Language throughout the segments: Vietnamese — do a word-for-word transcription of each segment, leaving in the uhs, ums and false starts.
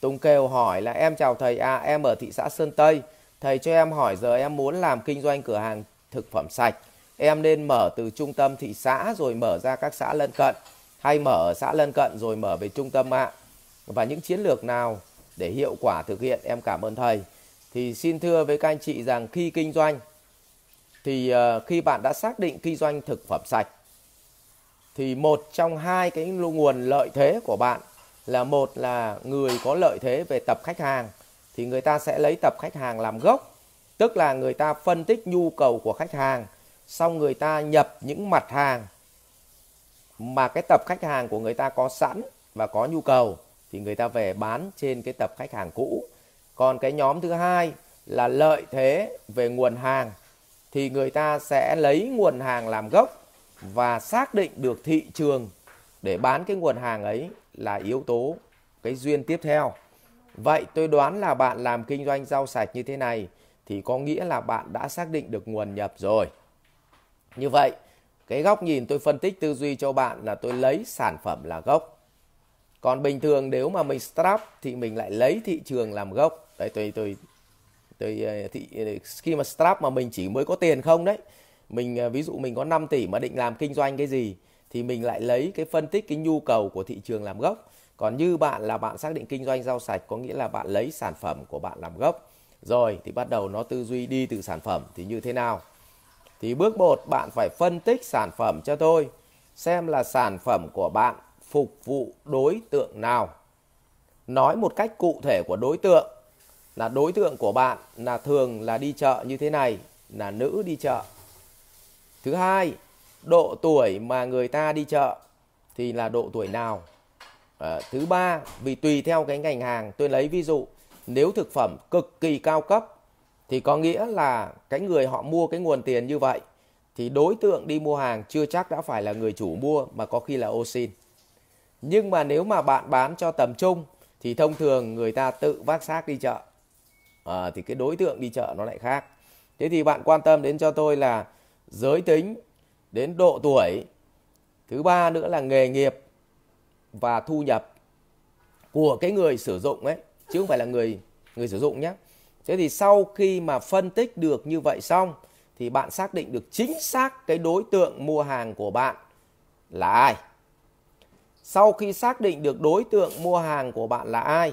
Tùng kêu hỏi là em chào thầy ạ, à, em ở thị xã Sơn Tây. Thầy cho em hỏi giờ em muốn làm kinh doanh cửa hàng thực phẩm sạch. Em nên mở từ trung tâm thị xã rồi mở ra các xã lân cận, hay mở ở xã lân cận rồi mở về trung tâm ạ? À? Và những chiến lược nào để hiệu quả thực hiện? Em cảm ơn thầy. Thì xin thưa với các anh chị rằng khi kinh doanh, thì khi bạn đã xác định kinh doanh thực phẩm sạch, thì một trong hai cái nguồn lợi thế của bạn là, một là người có lợi thế về tập khách hàng, thì người ta sẽ lấy tập khách hàng làm gốc. Tức là người ta phân tích nhu cầu của khách hàng, xong người ta nhập những mặt hàng mà cái tập khách hàng của người ta có sẵn và có nhu cầu, thì người ta về bán trên cái tập khách hàng cũ. Còn cái nhóm thứ hai là lợi thế về nguồn hàng, thì người ta sẽ lấy nguồn hàng làm gốc và xác định được thị trường để bán cái nguồn hàng ấy là yếu tố, cái duyên tiếp theo. Vậy tôi đoán là bạn làm kinh doanh rau sạch như thế này thì có nghĩa là bạn đã xác định được nguồn nhập rồi. Như vậy, cái góc nhìn tôi phân tích tư duy cho bạn là tôi lấy sản phẩm là gốc. Còn bình thường nếu mà mình startup thì mình lại lấy thị trường làm gốc. Đấy, tôi, tôi, tôi, thì, khi mà startup mà mình chỉ mới có tiền không đấy. Mình ví dụ mình có năm tỷ mà định làm kinh doanh cái gì, thì mình lại lấy cái phân tích cái nhu cầu của thị trường làm gốc. Còn như bạn là bạn xác định kinh doanh rau sạch, có nghĩa là bạn lấy sản phẩm của bạn làm gốc. Rồi thì bắt đầu nó tư duy đi từ sản phẩm thì như thế nào. Thì bước một, bạn phải phân tích sản phẩm cho tôi, xem là sản phẩm của bạn phục vụ đối tượng nào. Nói một cách cụ thể của đối tượng, là đối tượng của bạn là thường là đi chợ như thế này, là nữ đi chợ. Thứ hai, độ tuổi mà người ta đi chợ thì là độ tuổi nào. À, thứ ba, vì tùy theo cái ngành hàng, tôi lấy ví dụ, nếu thực phẩm cực kỳ cao cấp thì có nghĩa là cái người họ mua cái nguồn tiền như vậy thì đối tượng đi mua hàng chưa chắc đã phải là người chủ mua, mà có khi là ô xin. Nhưng mà nếu mà bạn bán cho tầm trung thì thông thường người ta tự vác xác đi chợ, à, thì cái đối tượng đi chợ nó lại khác. Thế thì bạn quan tâm đến cho tôi là giới tính, đến độ tuổi, thứ ba nữa là nghề nghiệp và thu nhập của cái người sử dụng ấy, chứ không phải là người người sử dụng nhé. Thế thì sau khi mà phân tích được như vậy xong thì bạn xác định được chính xác cái đối tượng mua hàng của bạn là ai. Sau khi xác định được đối tượng mua hàng của bạn là ai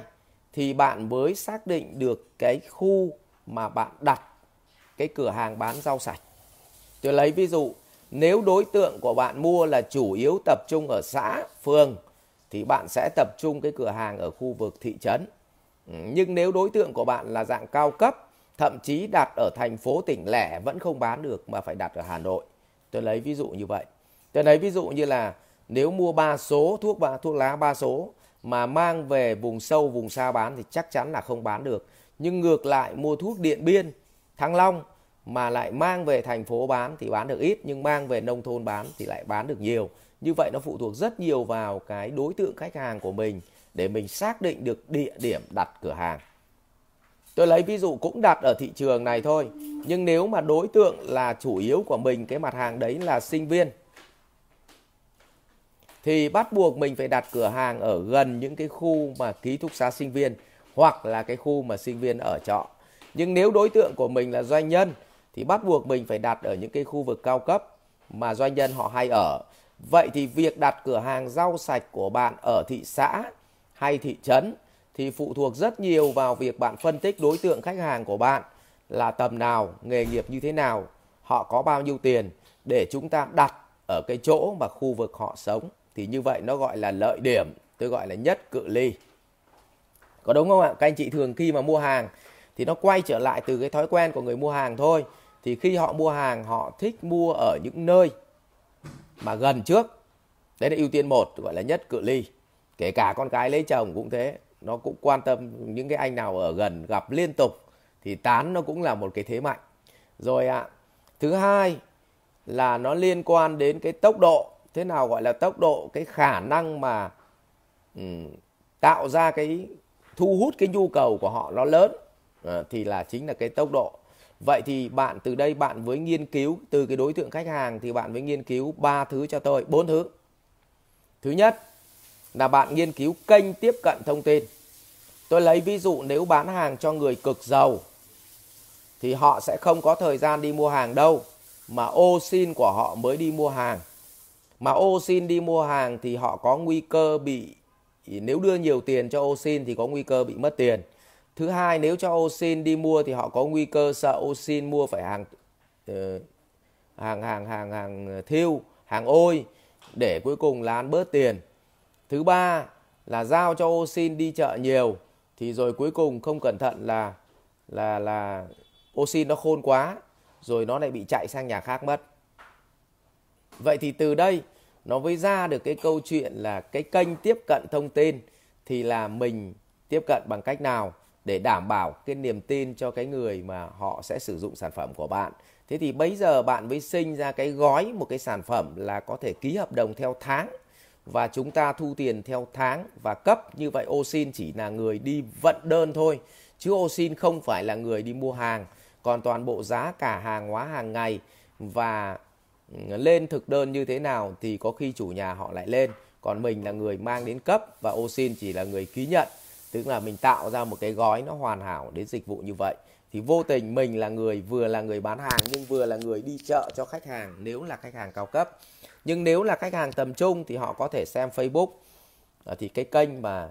thì bạn mới xác định được cái khu mà bạn đặt cái cửa hàng bán rau sạch. Tôi lấy ví dụ, nếu đối tượng của bạn mua là chủ yếu tập trung ở xã, phường thì bạn sẽ tập trung cái cửa hàng ở khu vực thị trấn. Nhưng nếu đối tượng của bạn là dạng cao cấp, thậm chí đặt ở thành phố tỉnh lẻ vẫn không bán được mà phải đặt ở Hà Nội. Tôi lấy ví dụ như vậy. Tôi lấy ví dụ như là nếu mua ba số, thuốc thuốc lá ba số mà mang về vùng sâu, vùng xa bán thì chắc chắn là không bán được. Nhưng ngược lại mua thuốc Điện Biên, Thăng Long mà lại mang về thành phố bán thì bán được ít, nhưng mang về nông thôn bán thì lại bán được nhiều. Như vậy nó phụ thuộc rất nhiều vào cái đối tượng khách hàng của mình để mình xác định được địa điểm đặt cửa hàng. Tôi lấy ví dụ cũng đặt ở thị trường này thôi, nhưng nếu mà đối tượng là chủ yếu của mình, cái mặt hàng đấy là sinh viên, thì bắt buộc mình phải đặt cửa hàng ở gần những cái khu mà ký túc xá sinh viên hoặc là cái khu mà sinh viên ở trọ. Nhưng nếu đối tượng của mình là doanh nhân thì bắt buộc mình phải đặt ở những cái khu vực cao cấp mà doanh nhân họ hay ở. Vậy thì việc đặt cửa hàng rau sạch của bạn ở thị xã hay thị trấn thì phụ thuộc rất nhiều vào việc bạn phân tích đối tượng khách hàng của bạn là tầm nào, nghề nghiệp như thế nào, họ có bao nhiêu tiền, để chúng ta đặt ở cái chỗ mà khu vực họ sống. Thì như vậy nó gọi là lợi điểm, tôi gọi là nhất cự ly. Có đúng không ạ? Các anh chị thường khi mà mua hàng thì nó quay trở lại từ cái thói quen của người mua hàng thôi. Thì khi họ mua hàng, họ thích mua ở những nơi mà gần trước. Đấy là ưu tiên một, gọi là nhất cự ly. Kể cả con cái lấy chồng cũng thế, nó cũng quan tâm những cái anh nào ở gần, gặp liên tục thì tán nó cũng là một cái thế mạnh. Rồi ạ, à, thứ hai là nó liên quan đến cái tốc độ. Thế nào gọi là tốc độ? Cái khả năng mà um, tạo ra cái thu hút cái nhu cầu của họ nó lớn, à, thì là chính là cái tốc độ. Vậy thì bạn từ đây bạn mới nghiên cứu từ cái đối tượng khách hàng thì bạn mới nghiên cứu ba thứ cho tôi, bốn thứ. Thứ nhất là bạn nghiên cứu kênh tiếp cận thông tin. Tôi lấy ví dụ nếu bán hàng cho người cực giàu thì họ sẽ không có thời gian đi mua hàng đâu, mà ô xin của họ mới đi mua hàng. Mà ô xin đi mua hàng thì họ có nguy cơ bị, nếu đưa nhiều tiền cho ô xin thì có nguy cơ bị mất tiền. Thứ hai, nếu cho ô xin đi mua thì họ có nguy cơ sợ ô xin mua phải hàng uh, hàng hàng hàng hàng thiêu, hàng ôi để cuối cùng là ăn bớt tiền. Thứ ba là giao cho ô xin đi chợ nhiều thì rồi cuối cùng không cẩn thận là là là ô xin nó khôn quá rồi nó lại bị chạy sang nhà khác mất. Vậy thì từ đây nó mới ra được cái câu chuyện là cái kênh tiếp cận thông tin thì là mình tiếp cận bằng cách nào để đảm bảo cái niềm tin cho cái người mà họ sẽ sử dụng sản phẩm của bạn. Thế thì bấy giờ bạn mới sinh ra cái gói một cái sản phẩm là có thể ký hợp đồng theo tháng và chúng ta thu tiền theo tháng và cấp. Như vậy ô xin chỉ là người đi vận đơn thôi, chứ ô xin không phải là người đi mua hàng. Còn toàn bộ giá cả hàng hóa hàng ngày và lên thực đơn như thế nào thì có khi chủ nhà họ lại lên, còn mình là người mang đến cấp và ô xin chỉ là người ký nhận. Tức là mình tạo ra một cái gói nó hoàn hảo đến dịch vụ như vậy. Thì vô tình mình là người vừa là người bán hàng nhưng vừa là người đi chợ cho khách hàng nếu là khách hàng cao cấp. Nhưng nếu là khách hàng tầm trung thì họ có thể xem Facebook. À, thì cái kênh mà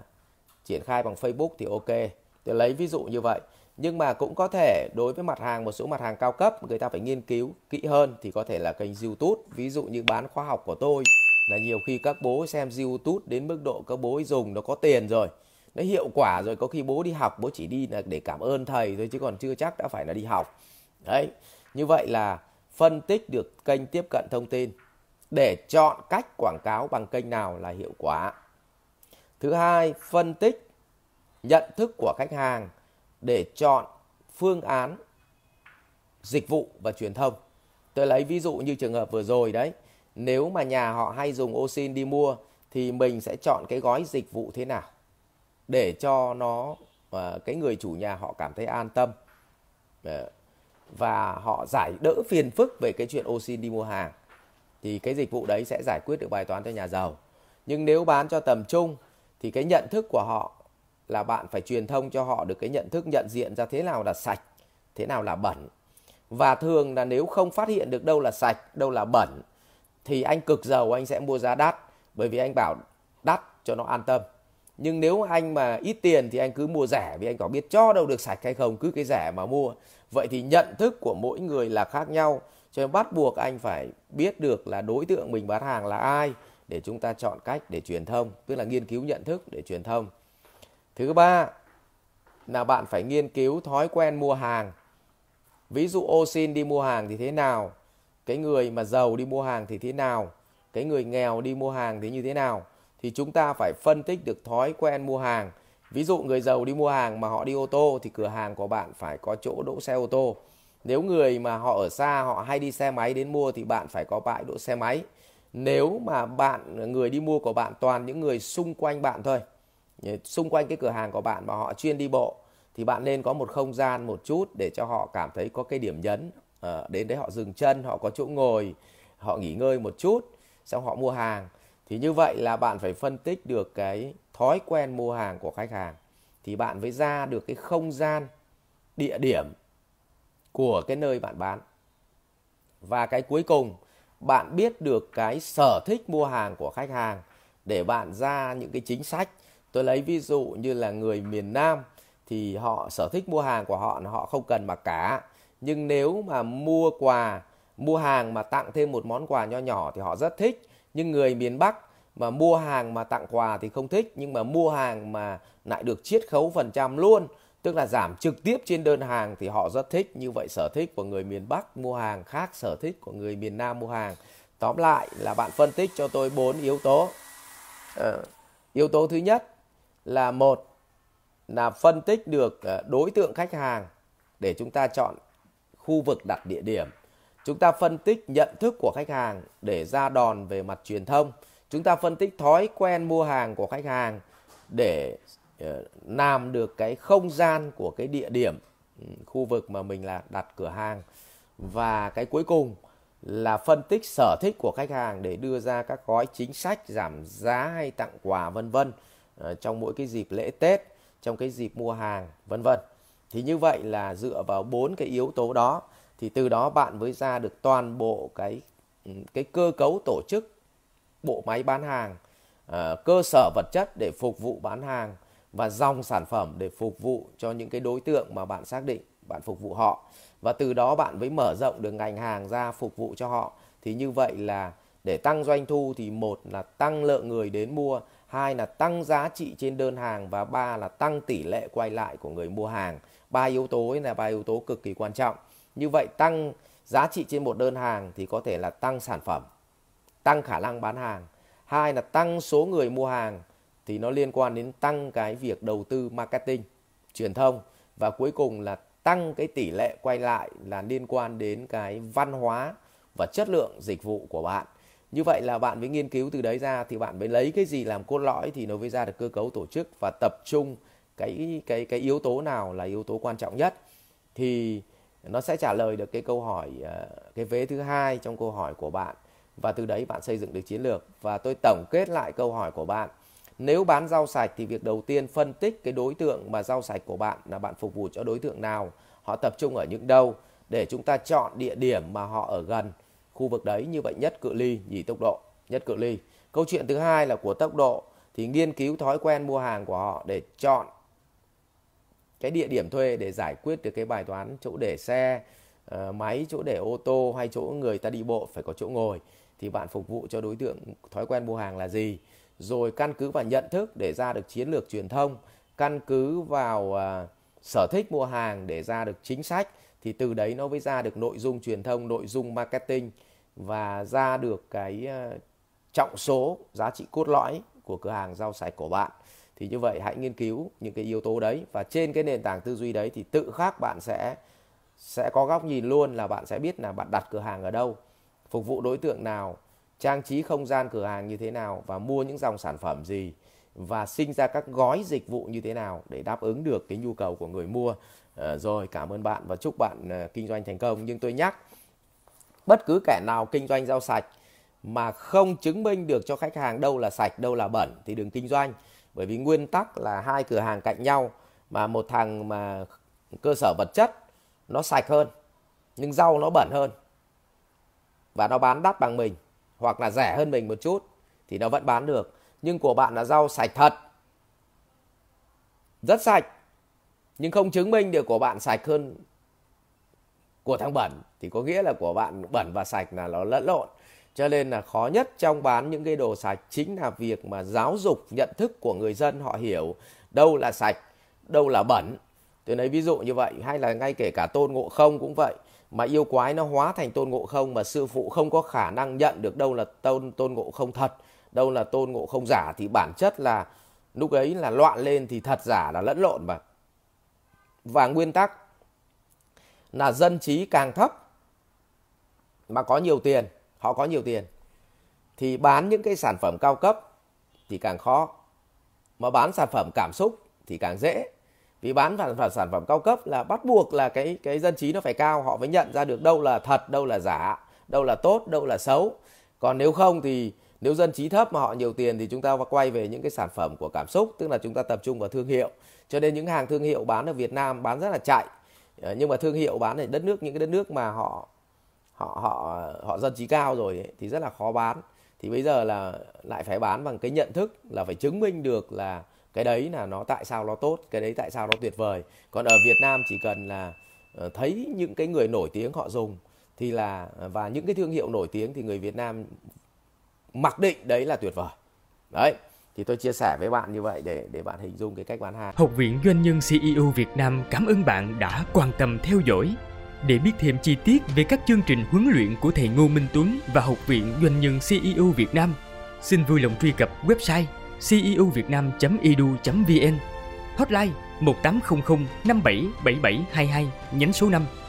triển khai bằng Facebook thì ok. Tôi lấy ví dụ như vậy. Nhưng mà cũng có thể đối với mặt hàng, một số mặt hàng cao cấp người ta phải nghiên cứu kỹ hơn thì có thể là kênh YouTube. Ví dụ như bán khóa học của tôi là nhiều khi các bố xem YouTube đến mức độ các bố dùng nó có tiền rồi, nó hiệu quả rồi, có khi bố đi học bố chỉ đi là để cảm ơn thầy thôi chứ còn chưa chắc đã phải là đi học. Đấy, như vậy là phân tích được kênh tiếp cận thông tin để chọn cách quảng cáo bằng kênh nào là hiệu quả. Thứ hai, phân tích nhận thức của khách hàng để chọn phương án dịch vụ và truyền thông. Tôi lấy ví dụ như trường hợp vừa rồi đấy, nếu mà nhà họ hay dùng ô xin đi mua thì mình sẽ chọn cái gói dịch vụ thế nào để cho nó cái người chủ nhà họ cảm thấy an tâm và họ giải đỡ phiền phức về cái chuyện ô xin đi mua hàng, thì cái dịch vụ đấy sẽ giải quyết được bài toán cho nhà giàu. Nhưng nếu bán cho tầm trung thì cái nhận thức của họ là bạn phải truyền thông cho họ được cái nhận thức, nhận diện ra thế nào là sạch, thế nào là bẩn. Và thường là nếu không phát hiện được đâu là sạch, đâu là bẩn thì anh cực giàu anh sẽ mua giá đắt, bởi vì anh bảo đắt cho nó an tâm. Nhưng nếu anh mà ít tiền thì anh cứ mua rẻ, vì anh có biết cho đâu được sạch hay không, cứ cái rẻ mà mua. Vậy thì nhận thức của mỗi người là khác nhau, cho nên bắt buộc anh phải biết được là đối tượng mình bán hàng là ai để chúng ta chọn cách để truyền thông, tức là nghiên cứu nhận thức để truyền thông. Thứ ba là bạn phải nghiên cứu thói quen mua hàng. Ví dụ ô xin đi mua hàng thì thế nào, cái người mà giàu đi mua hàng thì thế nào, cái người nghèo đi mua hàng thì như thế nào. Thì chúng ta phải phân tích được thói quen mua hàng. Ví dụ người giàu đi mua hàng mà họ đi ô tô thì cửa hàng của bạn phải có chỗ đỗ xe ô tô. Nếu người mà họ ở xa họ hay đi xe máy đến mua thì bạn phải có bãi đỗ xe máy. Nếu mà bạn, người đi mua của bạn toàn những người xung quanh bạn thôi, xung quanh cái cửa hàng của bạn mà họ chuyên đi bộ, thì bạn nên có một không gian một chút để cho họ cảm thấy có cái điểm nhấn. À, đến đấy họ dừng chân, họ có chỗ ngồi, họ nghỉ ngơi một chút, xong họ mua hàng. Thì như vậy là bạn phải phân tích được cái thói quen mua hàng của khách hàng. Thì bạn mới ra được cái không gian, địa điểm của cái nơi bạn bán. Và cái cuối cùng, bạn biết được cái sở thích mua hàng của khách hàng để bạn ra những cái chính sách. Tôi lấy ví dụ như là người miền Nam thì họ sở thích mua hàng của họ, họ không cần mặc cả. Nhưng nếu mà mua quà, mua hàng mà tặng thêm một món quà nho nhỏ thì họ rất thích. Nhưng người miền Bắc mà mua hàng mà tặng quà thì không thích, nhưng mà mua hàng mà lại được chiết khấu phần trăm luôn, tức là giảm trực tiếp trên đơn hàng thì họ rất thích. Như vậy sở thích của người miền Bắc mua hàng khác sở thích của người miền Nam mua hàng. Tóm lại là bạn phân tích cho tôi bốn yếu tố. À, yếu tố thứ nhất là một là phân tích được đối tượng khách hàng để chúng ta chọn khu vực đặt địa điểm. Chúng ta phân tích nhận thức của khách hàng để ra đòn về mặt truyền thông. Chúng ta phân tích thói quen mua hàng của khách hàng để làm được cái không gian của cái địa điểm, khu vực mà mình là đặt cửa hàng. Và cái cuối cùng là phân tích sở thích của khách hàng để đưa ra các gói chính sách giảm giá hay tặng quà vân vân trong mỗi cái dịp lễ Tết. trong cái dịp mua hàng, vân vân. Thì như vậy là dựa vào bốn cái yếu tố đó thì từ đó bạn mới ra được toàn bộ cái cái cơ cấu tổ chức, bộ máy bán hàng, cơ sở vật chất để phục vụ bán hàng và dòng sản phẩm để phục vụ cho những cái đối tượng mà bạn xác định bạn phục vụ họ. Và từ đó bạn mới mở rộng được ngành hàng ra phục vụ cho họ. Thì như vậy là để tăng doanh thu thì một là tăng lượng người đến mua, hai là tăng giá trị trên đơn hàng và ba là tăng tỷ lệ quay lại của người mua hàng. Ba yếu tố ấy là ba yếu tố cực kỳ quan trọng. Như vậy tăng giá trị trên một đơn hàng thì có thể là tăng sản phẩm, tăng khả năng bán hàng. Hai là tăng số người mua hàng thì nó liên quan đến tăng cái việc đầu tư marketing, truyền thông. Và cuối cùng là tăng cái tỷ lệ quay lại là liên quan đến cái văn hóa và chất lượng dịch vụ của bạn. Như vậy là bạn mới nghiên cứu từ đấy ra thì bạn mới lấy cái gì làm cốt lõi thì nó mới ra được cơ cấu tổ chức và tập trung cái cái cái yếu tố nào là yếu tố quan trọng nhất. Thì nó sẽ trả lời được cái câu hỏi, cái vế thứ hai trong câu hỏi của bạn. Và từ đấy bạn xây dựng được chiến lược. Và tôi tổng kết lại câu hỏi của bạn. Nếu bán rau sạch thì việc đầu tiên phân tích cái đối tượng mà rau sạch của bạn là bạn phục vụ cho đối tượng nào, họ tập trung ở những đâu để chúng ta chọn địa điểm mà họ ở gần khu vực đấy. Như vậy nhất cự ly, nhì tốc độ, nhất cự ly. Câu chuyện thứ hai là của tốc độ thì nghiên cứu thói quen mua hàng của họ để chọn cái địa điểm thuê để giải quyết được cái bài toán chỗ để xe, máy, chỗ để ô tô hay chỗ người ta đi bộ phải có chỗ ngồi. Thì bạn phục vụ cho đối tượng thói quen mua hàng là gì? Rồi căn cứ vào nhận thức để ra được chiến lược truyền thông, căn cứ vào sở thích mua hàng để ra được chính sách. Thì từ đấy nó mới ra được nội dung truyền thông, nội dung marketing và ra được cái trọng số giá trị cốt lõi của cửa hàng rau sạch của bạn. Thì như vậy hãy nghiên cứu những cái yếu tố đấy và trên cái nền tảng tư duy đấy thì tự khắc bạn sẽ sẽ có góc nhìn luôn, là bạn sẽ biết là bạn đặt cửa hàng ở đâu, phục vụ đối tượng nào, trang trí không gian cửa hàng như thế nào và mua những dòng sản phẩm gì và sinh ra các gói dịch vụ như thế nào để đáp ứng được cái nhu cầu của người mua. À, rồi, cảm ơn bạn và chúc bạn à, kinh doanh thành công. Nhưng tôi nhắc, bất cứ kẻ nào kinh doanh rau sạch mà không chứng minh được cho khách hàng đâu là sạch, đâu là bẩn thì đừng kinh doanh. Bởi vì nguyên tắc là hai cửa hàng cạnh nhau mà một thằng mà cơ sở vật chất nó sạch hơn nhưng rau nó bẩn hơn và nó bán đắt bằng mình hoặc là rẻ hơn mình một chút thì nó vẫn bán được. Nhưng của bạn là rau sạch thật, rất sạch, nhưng không chứng minh được của bạn sạch hơn của thằng bẩn thì có nghĩa là của bạn bẩn và sạch là nó lẫn lộn. Cho nên là khó nhất trong bán những cái đồ sạch chính là việc mà giáo dục nhận thức của người dân, họ hiểu đâu là sạch, đâu là bẩn. Tôi lấy ví dụ như vậy. Hay là ngay kể cả Tôn Ngộ Không cũng vậy, mà yêu quái nó hóa thành Tôn Ngộ Không mà sư phụ không có khả năng nhận được đâu là tôn, tôn Ngộ Không thật, đâu là Tôn Ngộ Không giả thì bản chất là lúc ấy là loạn lên thì thật giả là lẫn lộn mà. Và nguyên tắc là dân trí càng thấp mà có nhiều tiền, họ có nhiều tiền thì bán những cái sản phẩm cao cấp thì càng khó, mà bán sản phẩm cảm xúc thì càng dễ. Vì bán sản phẩm, sản phẩm cao cấp là bắt buộc là cái, cái dân trí nó phải cao, họ mới nhận ra được đâu là thật, đâu là giả, đâu là tốt, đâu là xấu. Còn nếu không thì nếu dân trí thấp mà họ nhiều tiền thì chúng ta quay về những cái sản phẩm của cảm xúc, tức là chúng ta tập trung vào thương hiệu. Cho nên những hàng thương hiệu bán ở Việt Nam bán rất là chạy. Nhưng mà thương hiệu bán ở đất nước, những cái đất nước mà họ họ họ họ dân trí cao rồi ấy, thì rất là khó bán. Thì bây giờ là lại phải bán bằng cái nhận thức, là phải chứng minh được là cái đấy là nó tại sao nó tốt, cái đấy tại sao nó tuyệt vời. Còn ở Việt Nam chỉ cần là thấy những cái người nổi tiếng họ dùng thì là, và những cái thương hiệu nổi tiếng thì người Việt Nam mặc định đấy là tuyệt vời. Đấy, thì tôi chia sẻ với bạn như vậy để để bạn hình dung cái cách bán hàng. Học viện Doanh nhân xê e ô Việt Nam cảm ơn bạn đã quan tâm theo dõi. Để biết thêm chi tiết về các chương trình huấn luyện của thầy Ngô Minh Tuấn và Học viện Doanh nhân xê e ô Việt Nam, xin vui lòng truy cập website c e o vietnam chấm e d u chấm v n, hotline một tám không không năm bảy bảy bảy hai hai, nhánh số năm.